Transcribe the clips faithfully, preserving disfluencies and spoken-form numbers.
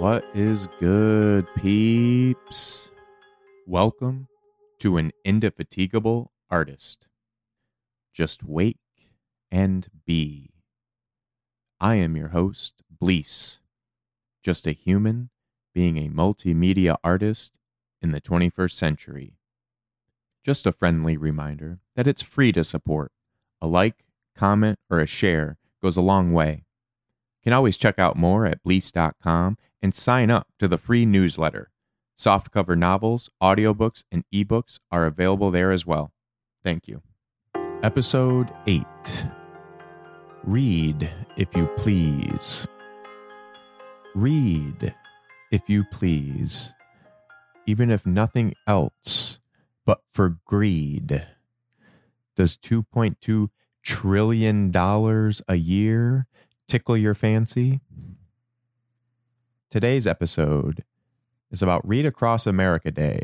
What is good, peeps? Welcome to an Indefatigable Artist. Just wake and be. I am your host, Bleace. Just a human being a multimedia artist in the twenty-first century. Just a friendly reminder that it's free to support. A like, comment, or a share goes a long way. You can always check out more at bleace dot com and sign up to the free newsletter. Softcover novels, audiobooks, and ebooks are available there as well. Thank you. Episode eight. Read if you please. Read if you please, even if nothing else but for greed. Does two point two trillion dollars a year tickle your fancy? Today's episode is about Read Across America Day.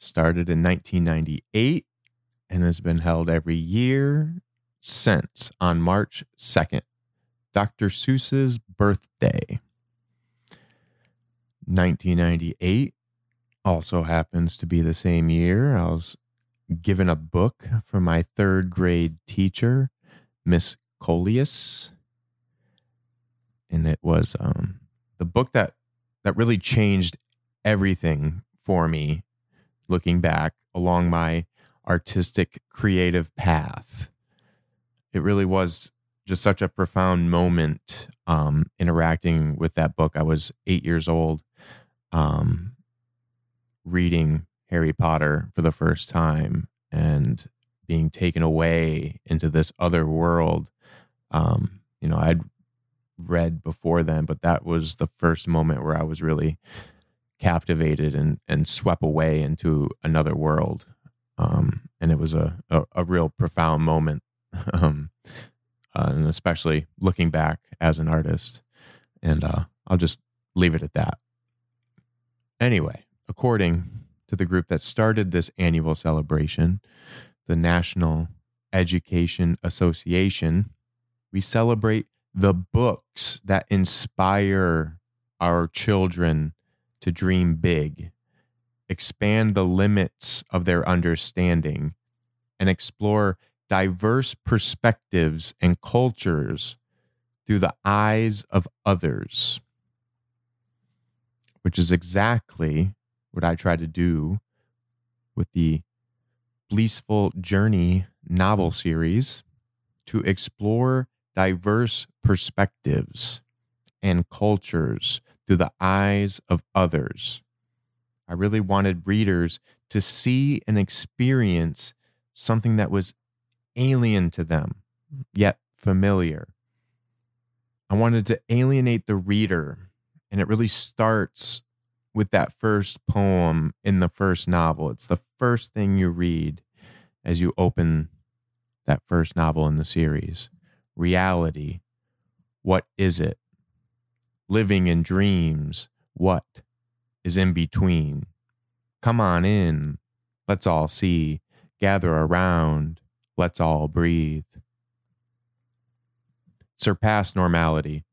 Started in nineteen ninety-eight and has been held every year since on March second, Doctor Seuss's birthday. nineteen ninety-eight also happens to be the same year I was given a book from my third grade teacher, Miss Coleus. And it was um, the book that, that really changed everything for me, looking back along my artistic creative path. It really was just such a profound moment um, interacting with that book. I was eight years old um, reading Harry Potter for the first time and being taken away into this other world. Um, you know, I'd read before then, but that was the first moment where I was really captivated and, and swept away into another world. Um, and it was a, a, a real profound moment. Um, uh, and especially looking back as an artist, and, uh, I'll just leave it at that. Anyway, according to the group that started this annual celebration, the National Education Association, we celebrate the books that inspire our children to dream big, expand the limits of their understanding, and explore diverse perspectives and cultures through the eyes of others, which is exactly what I try to do with the Bleaceful Journey novel series, to explore diverse perspectives and cultures through the eyes of others. I really wanted readers to see and experience something that was alien to them, yet familiar. I wanted to alienate the reader, and it really starts with that first poem in the first novel. It's the first thing you read as you open that first novel in the series. Reality. What is it? Living in dreams. What is in between? Come on in. Let's all see. Gather around. Let's all breathe. Surpass normality.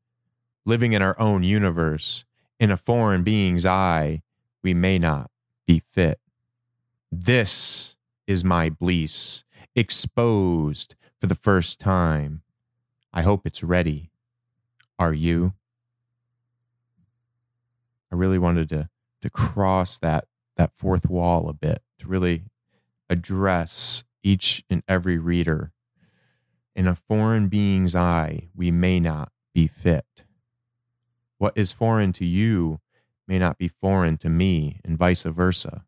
Living in our own universe. In a foreign being's eye, we may not be fit. This is my Bleace, exposed for the first time. I hope it's ready. Are you? I really wanted to, to cross that, that fourth wall a bit, to really address each and every reader. In a foreign being's eye, we may not be fit. What is foreign to you may not be foreign to me, and vice versa.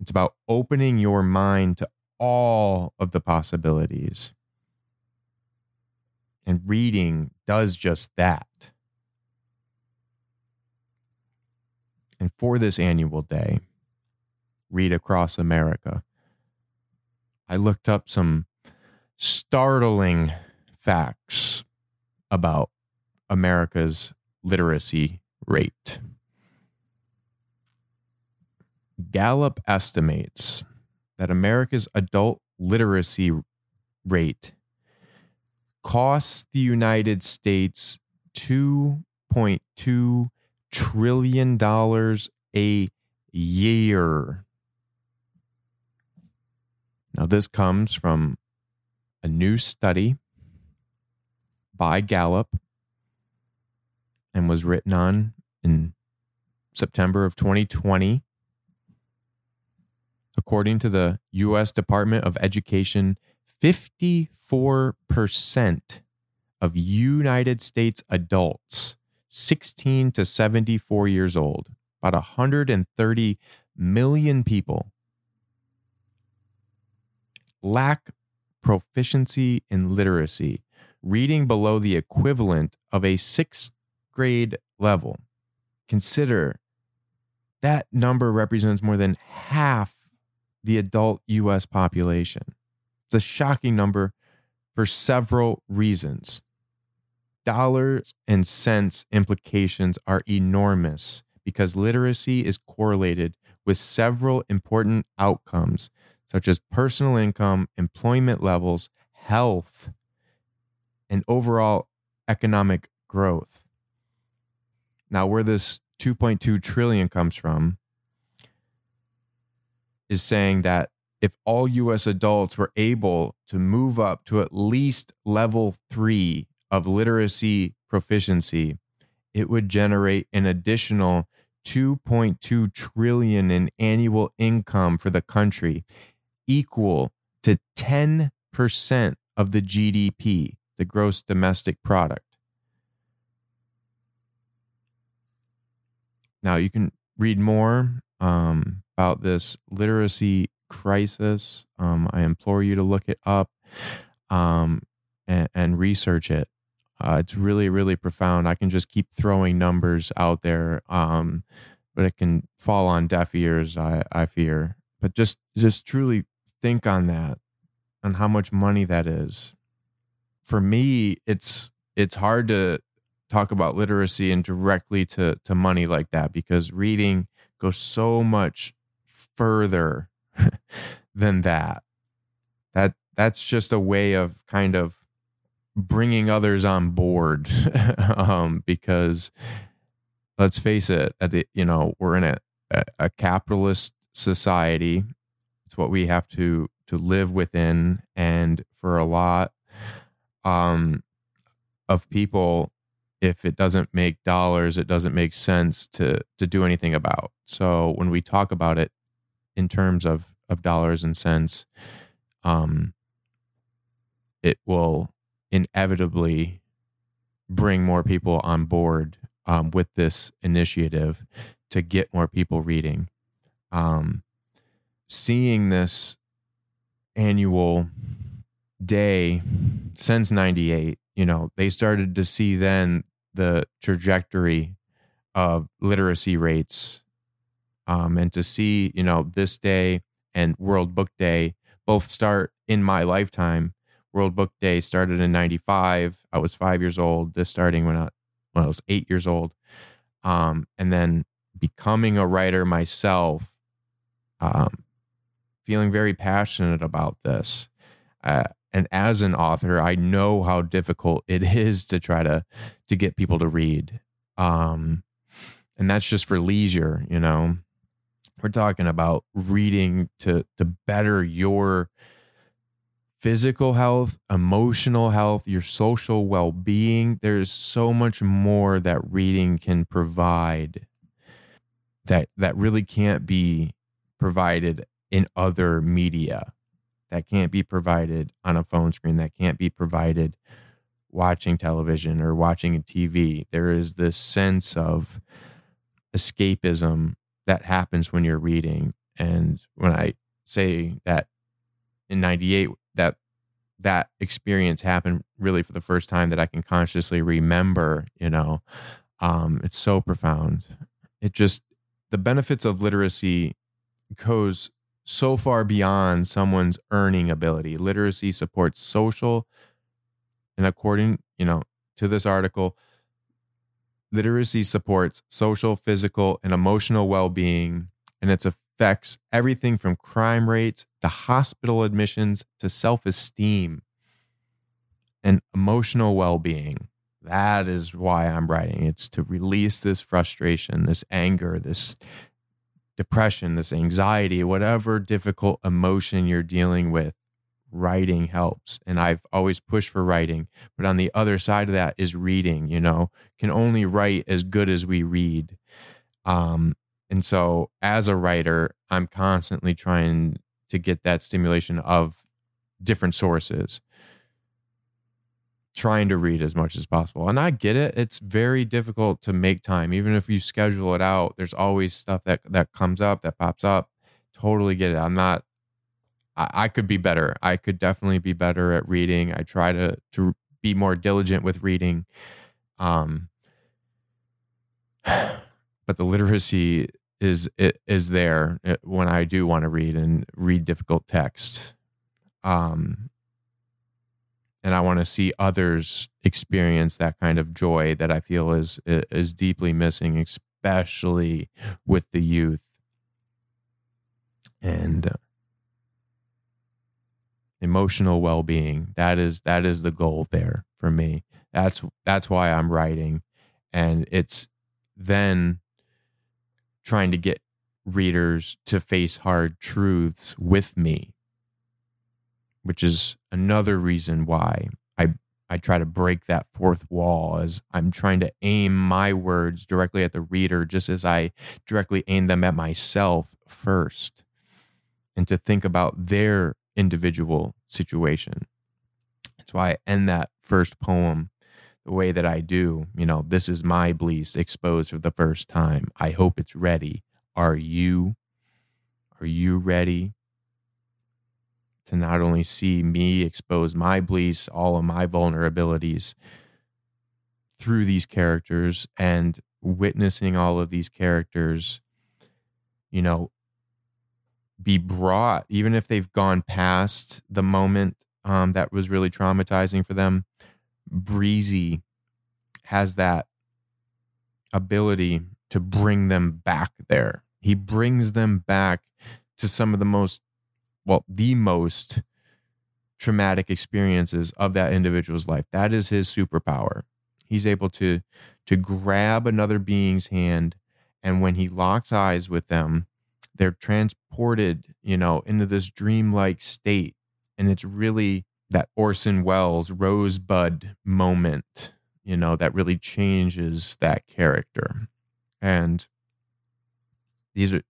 It's about opening your mind to all of the possibilities. And reading does just that. And for this annual day, Read Across America, I looked up some startling facts about America's literacy rate. Gallup estimates that America's adult literacy rate costs the United States $2 one point two trillion dollars a year. Now, this comes from a new study by Gallup and was written on in September of twenty twenty. According to the U S Department of Education, fifty-four percent of United States adults sixteen to seventy-four years old, about one hundred thirty million people, lack proficiency in literacy, reading below the equivalent of a sixth grade level. Consider that number represents more than half the adult U S population. It's a shocking number for several reasons. Dollars and cents implications are enormous because literacy is correlated with several important outcomes, such as personal income, employment levels, health, and overall economic growth. Now, where this two point two trillion dollars comes from is saying that if all U S adults were able to move up to at least level three of literacy proficiency, it would generate an additional two point two trillion dollars in annual income for the country, equal to ten percent of the G D P, the gross domestic product. Now, you can read more um, about this literacy crisis. Um, I implore you to look it up um, and, and research it. Uh, it's really, really profound. I can just keep throwing numbers out there, um, but it can fall on deaf ears, I, I fear. But just, just truly think on that, on how much money that is. For me, it's it's hard to talk about literacy and directly to, to money like that, because reading goes so much further than that. That that's just a way of kind of bringing others on board, um, because let's face it, at the, you know, we're in a, a capitalist society. It's what we have to, to live within. And for a lot um, of people, if it doesn't make dollars, it doesn't make sense to, to do anything about. So when we talk about it in terms of, of dollars and cents, um, it will inevitably bring more people on board um, with this initiative to get more people reading. Um, seeing this annual day since ninety-eight, you know, they started to see then the trajectory of literacy rates, um, and to see, you know, this day and World Book Day both start in my lifetime. World Book Day started in ninety-five. I was five years old. This starting when I, when I was eight years old. Um, and then becoming a writer myself, um, feeling very passionate about this. Uh, and as an author, I know how difficult it is to try to, to get people to read. Um, and that's just for leisure, you know. We're talking about reading to, to better your physical health, emotional health, your social well-being. There's so much more that reading can provide that that really can't be provided in other media, that can't be provided on a phone screen, that can't be provided watching television or watching a T V. There is this sense of escapism that happens when you're reading. And when I say that in ninety-eight, that that experience happened really for the first time that I can consciously remember, you know, um, it's so profound. It just, the benefits of literacy goes so far beyond someone's earning ability. Literacy supports social, and according, you know, to this article, literacy supports social, physical, and emotional well-being, and it's a affects everything from crime rates to hospital admissions to self-esteem and emotional well-being. That is why I'm writing. It's to release this frustration, this anger, this depression, this anxiety, whatever difficult emotion you're dealing with. Writing helps. And I've always pushed for writing. But on the other side of that is reading, you know, can only write as good as we read. Um, and so as a writer, I'm constantly trying to get that stimulation of different sources, trying to read as much as possible. And I get it. It's very difficult to make time. Even if you schedule it out, there's always stuff that, that comes up, that pops up. Totally get it. I'm not, I, I could be better. I could definitely be better at reading. I try to, to be more diligent with reading. Um, but the literacy is, it is there when I do want to read and read difficult texts. Um, And I want to see others experience that kind of joy that I feel is is deeply missing, especially with the youth. And uh, emotional well-being, that is that is the goal there for me. That's that's why I'm writing. And it's then trying to get readers to face hard truths with me, which is another reason why I, I try to break that fourth wall, as I'm trying to aim my words directly at the reader, just as I directly aim them at myself first, and to think about their individual situation. That's why I end that first poem the way that I do. You know, this is my Bleace exposed for the first time. I hope it's ready. Are you, are you ready? To not only see me expose my Bleace, all of my vulnerabilities through these characters, and witnessing all of these characters, you know, be brought, even if they've gone past the moment um, that was really traumatizing for them. Breezy has that ability to bring them back there. He brings them back to some of the most well, the most traumatic experiences of that individual's life. That is his superpower. He's able to, to grab another being's hand, and when he locks eyes with them, they're transported, you know, into this dreamlike state. And it's really that Orson Welles Rosebud moment, you know, that really changes that character. And these are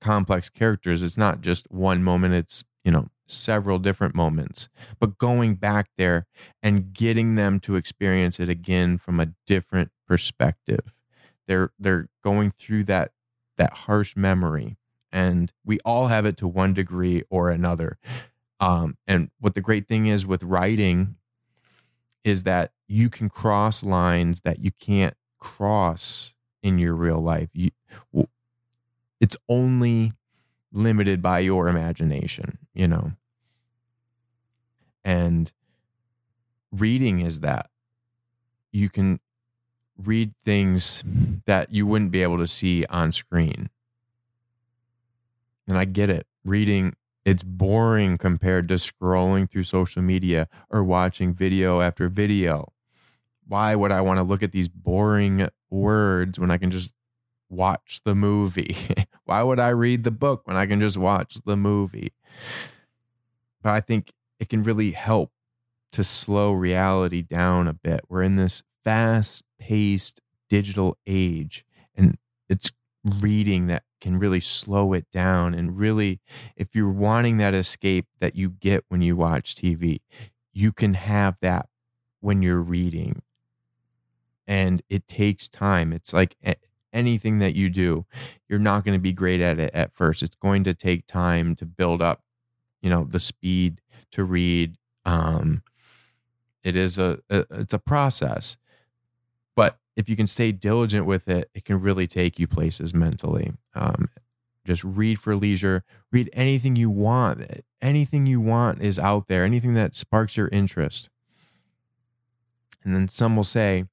complex characters. It's not just one moment. It's, you know, several different moments, but going back there and getting them to experience it again from a different perspective. They're, they're going through that, that harsh memory, and we all have it to one degree or another. Um, and what the great thing is with writing is that you can cross lines that you can't cross in your real life. You, It's only limited by your imagination, you know. And reading is that. You can read things that you wouldn't be able to see on screen. And I get it. Reading, it's boring compared to scrolling through social media or watching video after video. Why would I want to look at these boring words when I can just watch the movie? Why would I read the book when I can just watch the movie? But I think it can really help to slow reality down a bit. We're in this fast-paced digital age, and it's reading that can really slow it down. And really, if you're wanting that escape that you get when you watch T V, you can have that when you're reading. And it takes time. It's like anything that you do, you're not going to be great at it at first. It's going to take time to build up, you know, the speed to read. Um, it is a, a, it's a process, but if you can stay diligent with it, it can really take you places mentally. Um, just read for leisure, read anything you want. Anything you want is out there. Anything that sparks your interest. And then some will say,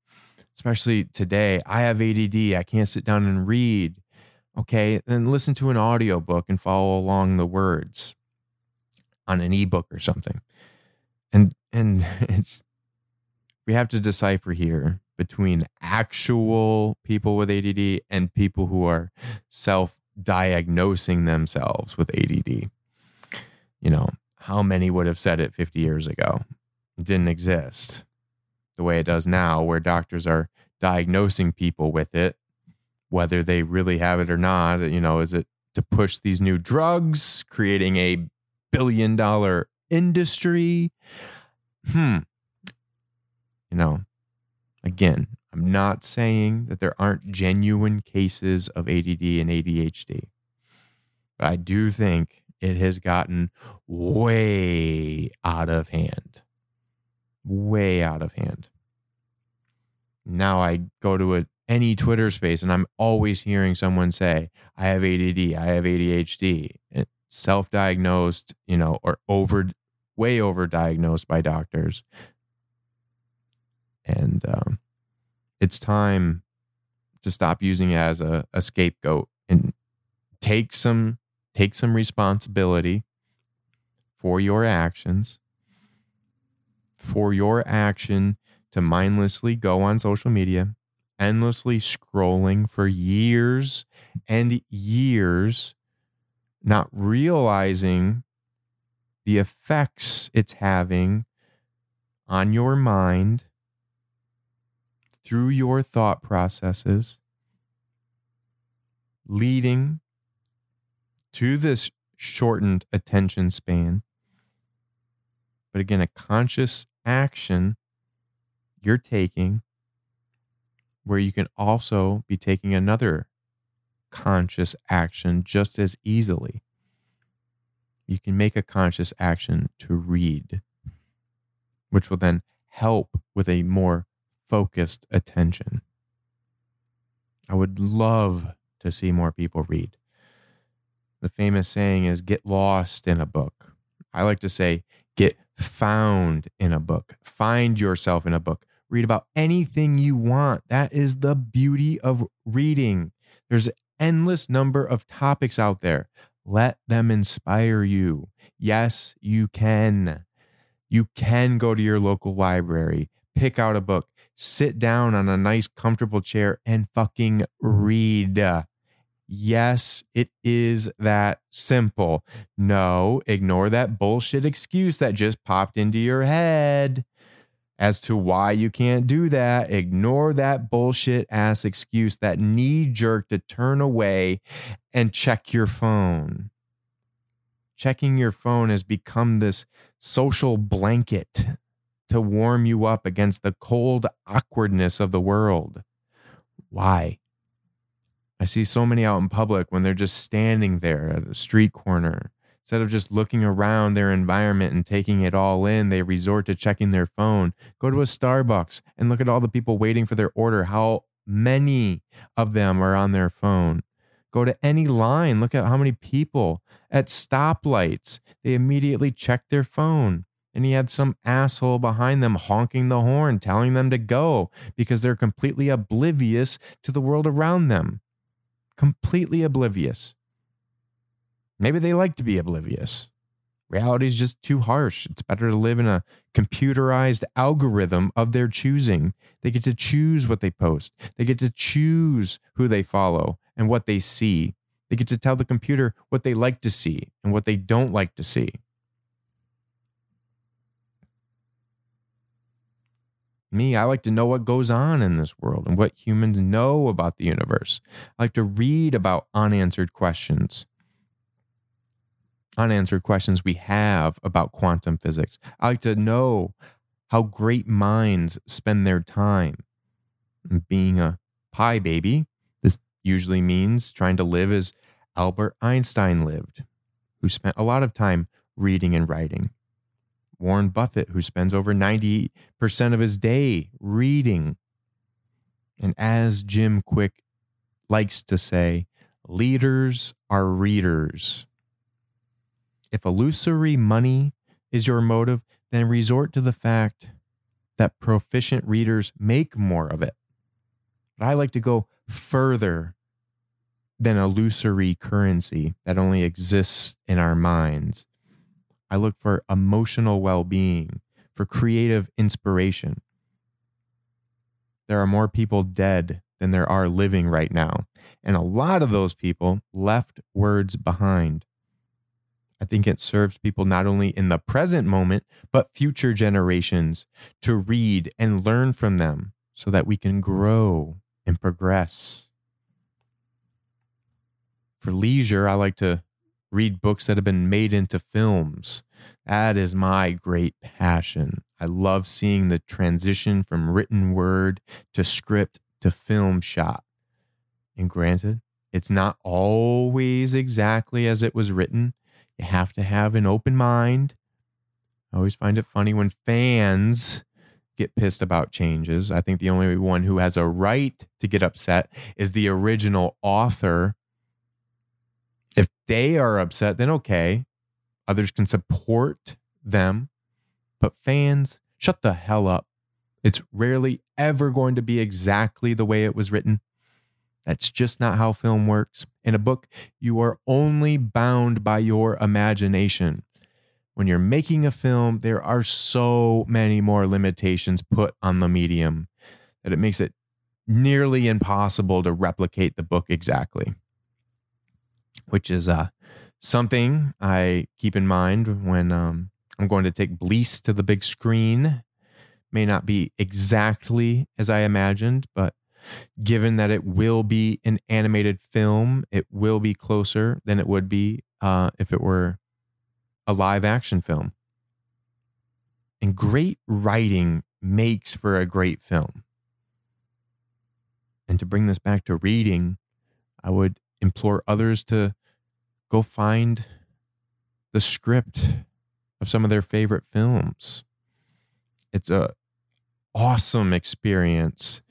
especially today, I have A D D. I can't sit down and read. Okay, then listen to an audiobook and follow along the words on an ebook or something. And and it's we have to decipher here between actual people with A D D and people who are self-diagnosing themselves with A D D. You know, how many would have said it fifty years ago? It didn't exist the way it does now, where doctors are diagnosing people with it, whether they really have it or not. You know, is it to push these new drugs, creating a billion dollar industry? Hmm. You know, again, I'm not saying that there aren't genuine cases of A D D and A D H D, but I do think it has gotten way out of hand, way out of hand. Now I go to a, any Twitter space and I'm always hearing someone say, I have A D D, I have A D H D, self-diagnosed, you know, or over, way over-diagnosed by doctors. And um, it's time to stop using it as a, a scapegoat and take some Take some responsibility for your actions, for your action to mindlessly go on social media, endlessly scrolling for years and years, not realizing the effects it's having on your mind through your thought processes, leading to this shortened attention span. But again, a conscious action you're taking where you can also be taking another conscious action just as easily. You can make a conscious action to read, which will then help with a more focused attention. I would love to see more people read. The famous saying is get lost in a book. I like to say get found in a book. Find yourself in a book. Read about anything you want. That is the beauty of reading. There's an endless number of topics out there. Let them inspire you. Yes, you can. You can go to your local library, pick out a book, sit down on a nice, comfortable chair and fucking read. Yes, it is that simple. No, ignore that bullshit excuse that just popped into your head as to why you can't do that. Ignore that bullshit ass excuse, that knee jerk to turn away and check your phone. Checking your phone has become this social blanket to warm you up against the cold awkwardness of the world. Why? I see so many out in public when they're just standing there at a street corner. Instead of just looking around their environment and taking it all in, they resort to checking their phone. Go to a Starbucks and look at all the people waiting for their order. How many of them are on their phone? Go to any line. Look at how many people at stoplights. They immediately check their phone. And you have some asshole behind them honking the horn, telling them to go because they're completely oblivious to the world around them. Completely oblivious. Maybe they like to be oblivious. Reality is just too harsh. It's better to live in a computerized algorithm of their choosing. They get to choose what they post. They get to choose who they follow and what they see. They get to tell the computer what they like to see and what they don't like to see. Me, I like to know what goes on in this world and what humans know about the universe. I like to read about unanswered questions. Unanswered questions we have about quantum physics. I like to know how great minds spend their time. And being a pie baby, this usually means trying to live as Albert Einstein lived, who spent a lot of time reading and writing. Warren Buffett, who spends over ninety percent of his day reading. And as Jim Quick likes to say, leaders are readers. If illusory money is your motive, then resort to the fact that proficient readers make more of it. But I like to go further than illusory currency that only exists in our minds. I look for emotional well-being, for creative inspiration, there are more people dead than there are living right now. And a lot of those people left words behind. I think it serves people not only in the present moment, but future generations to read and learn from them so that we can grow and progress. For leisure, I like to read books that have been made into films. That is my great passion. I love seeing the transition from written word to script to film shot. And granted, it's not always exactly as it was written. You have to have an open mind. I always find it funny when fans get pissed about changes. I think the only one who has a right to get upset is the original author. If they are upset, then okay. Others can support them. But fans, shut the hell up. It's rarely ever going to be exactly the way it was written. That's just not how film works. In a book, you are only bound by your imagination. When you're making a film, there are so many more limitations put on the medium that it makes it nearly impossible to replicate the book exactly, which is uh, something I keep in mind when um, I'm going to take Bleace to the big screen. May not be exactly as I imagined, but given that it will be an animated film, it will be closer than it would be uh, if it were a live action film. And great writing makes for a great film. And to bring this back to reading, I would implore others to go find the script of some of their favorite films. It's an awesome experience.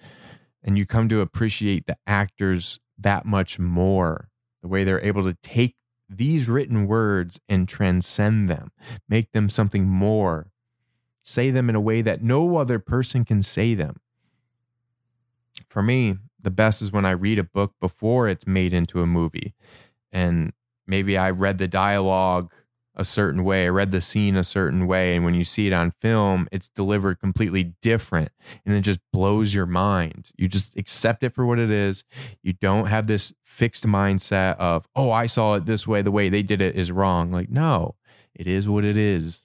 And you come to appreciate the actors that much more. The way they're able to take these written words and transcend them. Make them something more. Say them in a way that no other person can say them. For me, the best is when I read a book before it's made into a movie. And maybe I read the dialogue a certain way. I read the scene a certain way. And when you see it on film, it's delivered completely different. And it just blows your mind. You just accept it for what it is. You don't have this fixed mindset of, oh, I saw it this way. The way they did it is wrong. Like, no, it is what it is.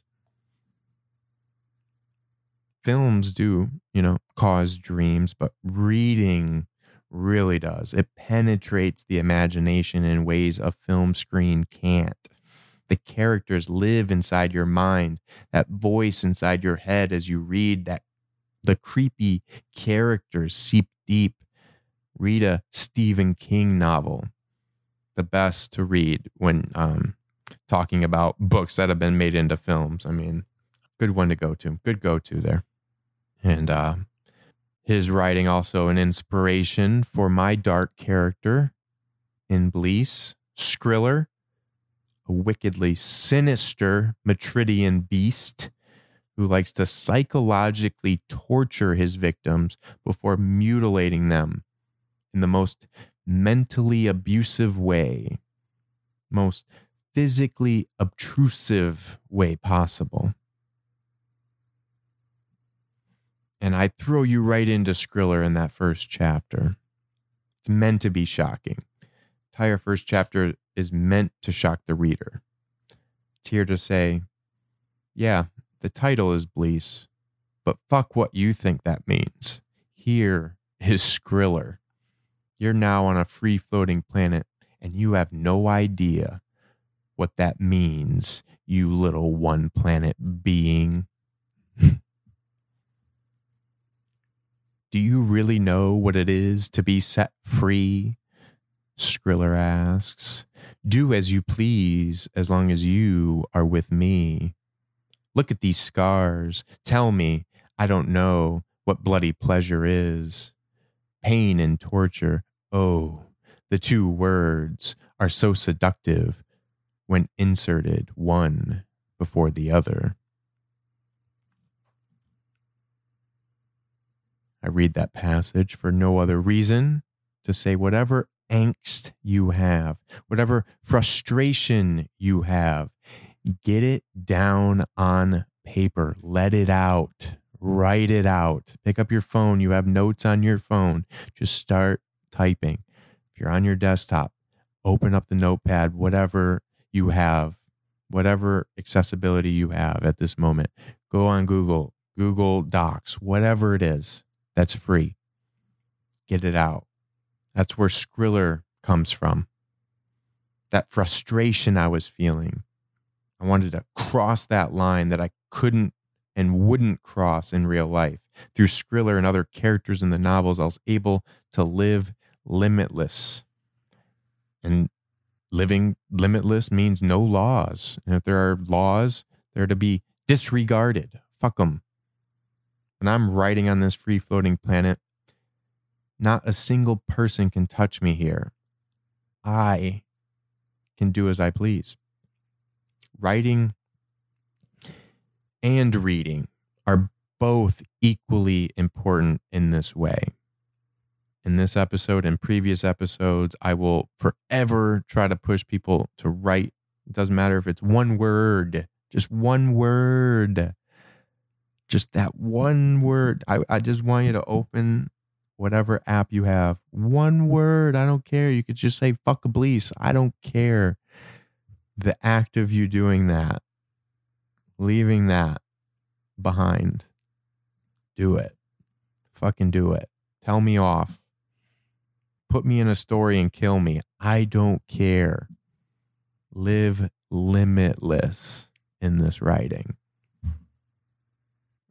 Films do, you know, cause dreams, but reading really does. It penetrates the imagination in ways a film screen can't. The characters live inside your mind, that voice inside your head as you read, that the creepy characters seep deep. Read a Stephen King novel. The best to read when um, talking about books that have been made into films. I mean, good one to go to. Good go-to there. And uh, his writing also an inspiration for my dark character in Bleace, Skriller. A wickedly sinister Matridian beast who likes to psychologically torture his victims before mutilating them in the most mentally abusive way, most physically obtrusive way possible. And I throw you right into Skriller in that first chapter. It's meant to be shocking. Entire first chapter is meant to shock the reader. It's here to say, yeah, the title is Bleace, but fuck what you think that means. Here is Skriller. You're now on a free-floating planet, and you have no idea what that means, you little one-planet being. Do you really know what it is to be set free? Skriller asks. Do as you please as long as you are with me. Look at these scars. Tell me, I don't know what bloody pleasure is. Pain and torture. Oh, the two words are so seductive when inserted one before the other. I read that passage for no other reason to say whatever angst you have, whatever frustration you have, get it down on paper. Let it out. Write it out. Pick up your phone. You have notes on your phone. Just start typing. If you're on your desktop, open up the notepad, whatever you have, whatever accessibility you have at this moment. Go on Google, Google Docs, whatever it is. That's free. Get it out. That's where Skriller comes from. That frustration I was feeling. I wanted to cross that line that I couldn't and wouldn't cross in real life. Through Skriller and other characters in the novels, I was able to live limitless. And living limitless means no laws. And if there are laws, they're to be disregarded. Fuck them. When I'm writing on this free-floating planet, not a single person can touch me here. I can do as I please. Writing and reading are both equally important in this way. In this episode and previous episodes, I will forever try to push people to write. It doesn't matter if it's one word, just one word, just that one word. I, I just want you to open whatever app you have. One word. I don't care. You could just say, fuck a Bleace. I don't care. The act of you doing that, leaving that behind, do it. Fucking do it. Tell me off. Put me in a story and kill me. I don't care. Live limitless in this writing.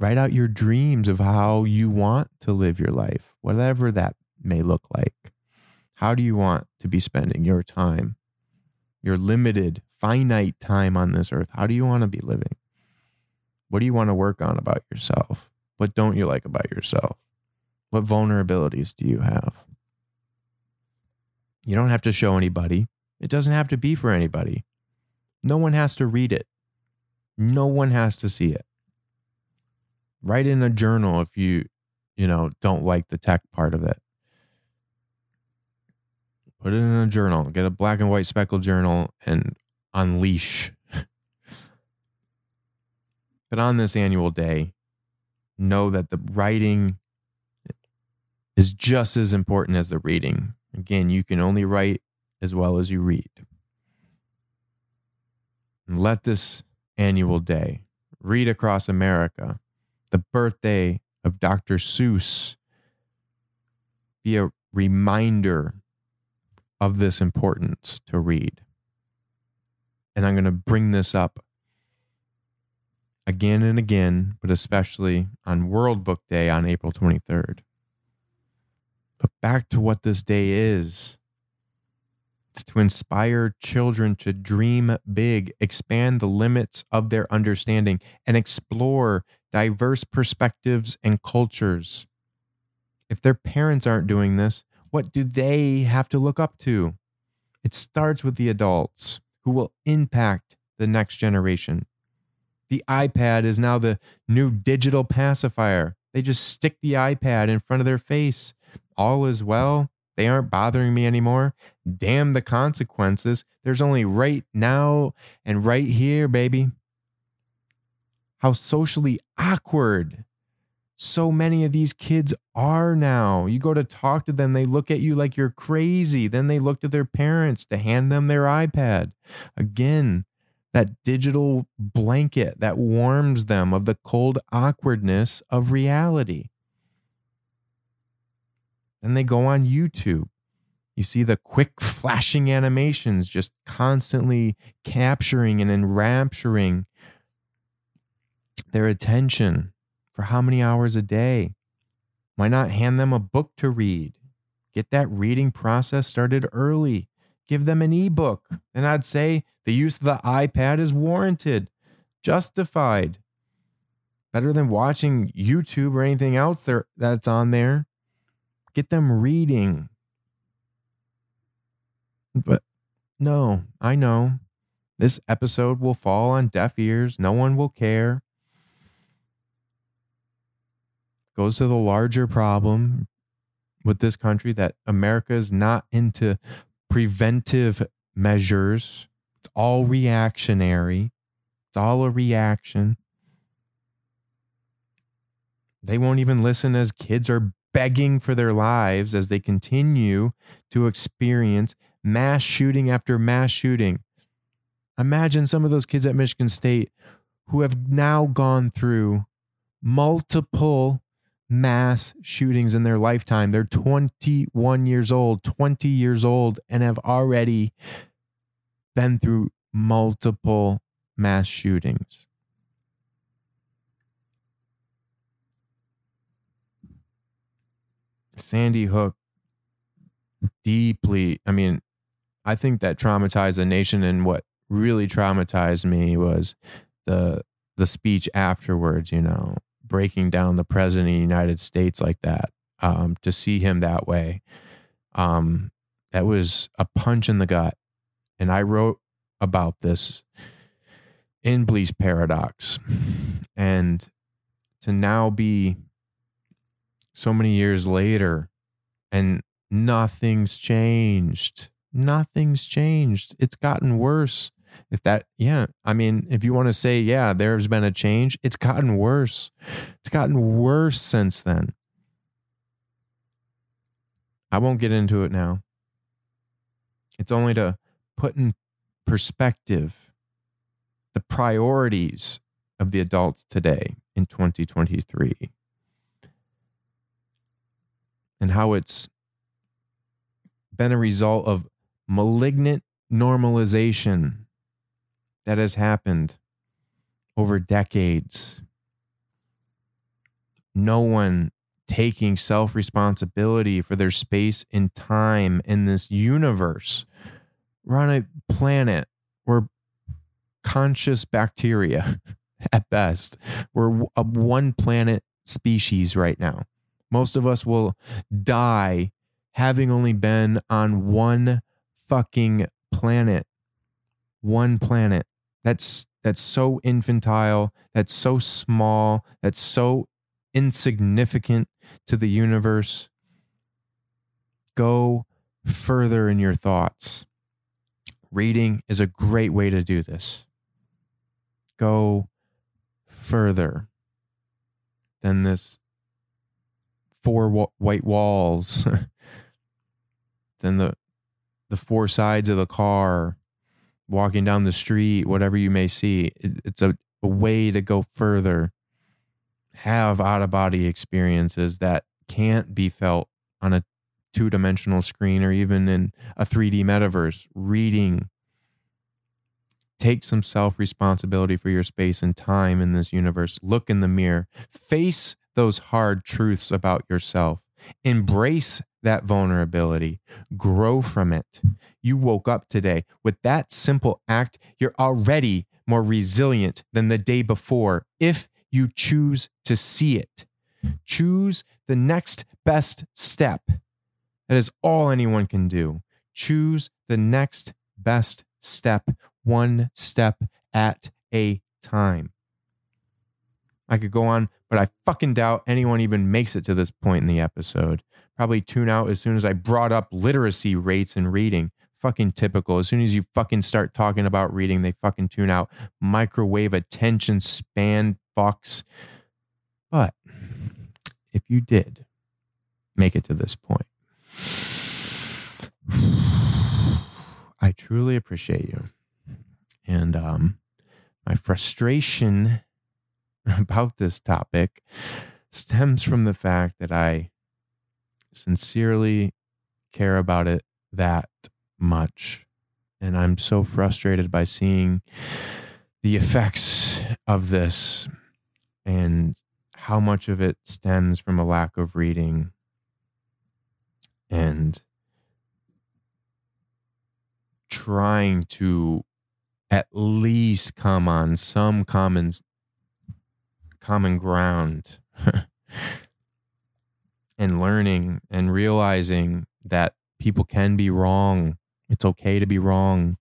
Write out your dreams of how you want to live your life, whatever that may look like. How do you want to be spending your time? Your limited, finite time on this earth. How do you want to be living? What do you want to work on about yourself? What don't you like about yourself? What vulnerabilities do you have? You don't have to show anybody. It doesn't have to be for anybody. No one has to read it. No one has to see it. Write in a journal if you, you know, don't like the tech part of it. Put it in a journal. Get a black and white speckled journal and unleash. But on this annual day, know that the writing is just as important as the reading. Again, you can only write as well as you read. And let this annual day, Read Across America, the birthday of Doctor Seuss, be a reminder of this importance to read. And I'm going to bring this up again and again, but especially on World Book Day on April twenty-third. But back to what this day is. It's to inspire children to dream big, expand the limits of their understanding, and explore diverse perspectives and cultures. If their parents aren't doing this, what do they have to look up to? It starts with the adults who will impact the next generation. The iPad is now the new digital pacifier. They just stick the iPad in front of their face. All is well. They aren't bothering me anymore. Damn the consequences. There's only right now and right here, baby. How socially awkward so many of these kids are now. You go to talk to them, they look at you like you're crazy. Then they look to their parents to hand them their iPad. Again, that digital blanket that warms them of the cold awkwardness of reality. Then they go on YouTube. You see the quick flashing animations just constantly capturing and enrapturing their attention for how many hours a day? Why not hand them a book to read? Get that reading process started early. Give them an ebook. And I'd say the use of the iPad is warranted, justified. Better than watching YouTube or anything else there that's on there. Get them reading. But no, I know. This episode will fall on deaf ears. No one will care. Goes to the larger problem with this country that America is not into preventive measures. It's all reactionary. It's all a reaction. They won't even listen as kids are begging for their lives as they continue to experience mass shooting after mass shooting. Imagine some of those kids at Michigan State who have now gone through multiple mass shootings in their lifetime. They're twenty-one years old, twenty years old, and have already been through multiple mass shootings. Sandy Hook deeply, I mean, I think that traumatized the nation, and what really traumatized me was the the speech afterwards, you know, breaking down the president of the United States like that, um, to see him that way. Um, that was a punch in the gut. And I wrote about this in Bleace's Paradox. And to now be so many years later and nothing's changed. Nothing's changed. It's gotten worse. If that, yeah, I mean, if you want to say, yeah, there's been a change, it's gotten worse. It's gotten worse since then. I won't get into it now. It's only to put in perspective the priorities of the adults today in twenty twenty-three and how it's been a result of malignant normalization that has happened over decades. No one taking self-responsibility for their space and time in this universe. We're on a planet where conscious bacteria, at best. We're a one planet species right now. Most of us will die having only been on one fucking planet. One planet. That's that's so infantile, that's so small, that's so insignificant to the universe. Go further in your thoughts. Reading is a great way to do this. Go further than this four wa- white walls, than the the four sides of the car, walking down the street, whatever you may see. It's a, a way to go further. Have out-of-body experiences that can't be felt on a two-dimensional screen or even in a three D metaverse. Reading. Take some self-responsibility for your space and time in this universe. Look in the mirror. Face those hard truths about yourself. Embrace that vulnerability. Grow from it. You woke up today. With that simple act, you're already more resilient than the day before if you choose to see it. Choose the next best step. That is all anyone can do. Choose the next best step, one step at a time. I could go on, but I fucking doubt anyone even makes it to this point in the episode. Probably tune out as soon as I brought up literacy rates and reading. Fucking typical. As soon as you fucking start talking about reading, they fucking tune out. Microwave attention span fucks. But if you did make it to this point, I truly appreciate you. And um, my frustration about this topic stems from the fact that I sincerely care about it that much. And I'm so frustrated by seeing the effects of this and how much of it stems from a lack of reading. And trying to at least come on some common, common ground and learning and realizing that people can be wrong. It's okay to be wrong.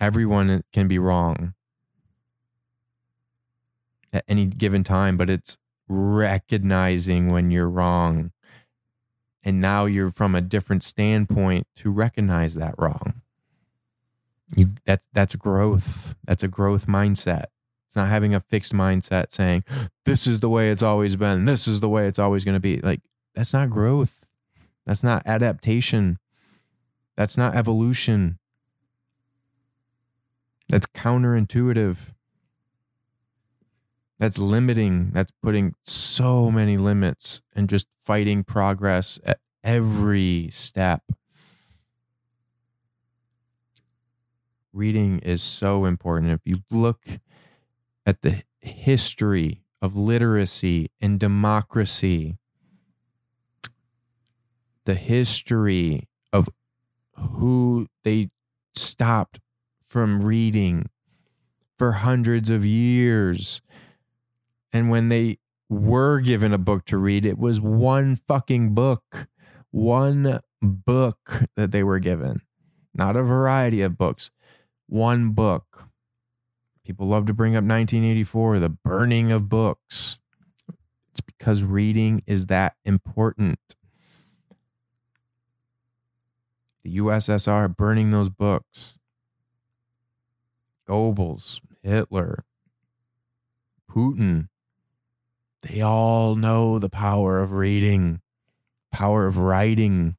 Everyone can be wrong at any given time, but it's recognizing when you're wrong. And now you're from a different standpoint to recognize that wrong. You, that's, that's growth. That's a growth mindset. It's not having a fixed mindset saying, this is the way it's always been. This is the way it's always going to be. Like, that's not growth. That's not adaptation. That's not evolution. That's counterintuitive. That's limiting. That's putting so many limits and just fighting progress at every step. Reading is so important. If you look at the history of literacy and democracy, the history of who they stopped from reading for hundreds of years. And when they were given a book to read, it was one fucking book, one book that they were given, not a variety of books, one book. People love to bring up nineteen eighty-four, the burning of books. It's because reading is that important. The U S S R burning those books. Goebbels, Hitler, Putin. They all know the power of reading, power of writing,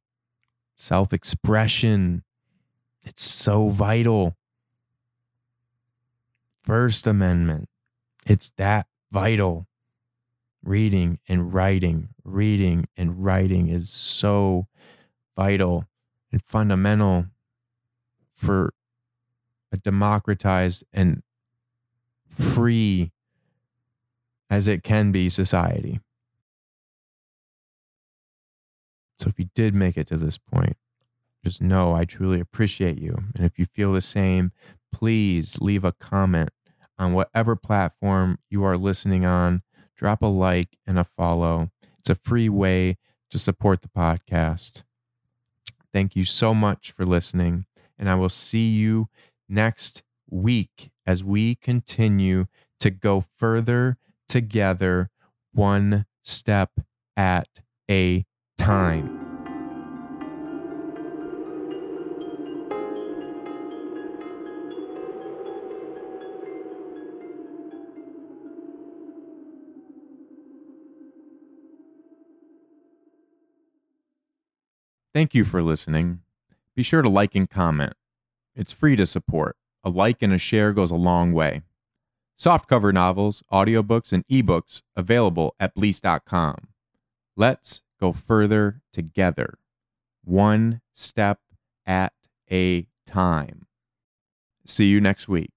self-expression. It's so vital. First Amendment. It's that vital. Reading and writing, reading and writing is so vital and fundamental for a democratized and free as it can be society. So if you did make it to this point, just know I truly appreciate you. And if you feel the same, please leave a comment on whatever platform you are listening on. Drop a like and a follow. It's a free way to support the podcast. Thank you so much for listening, and I will see you next week as we continue to go further together, one step at a time. Thank you for listening. Be sure to like and comment. It's free to support. A like and a share goes a long way. Softcover novels, audiobooks, and ebooks available at bleace dot com. Let's go further together. One step at a time. See you next week.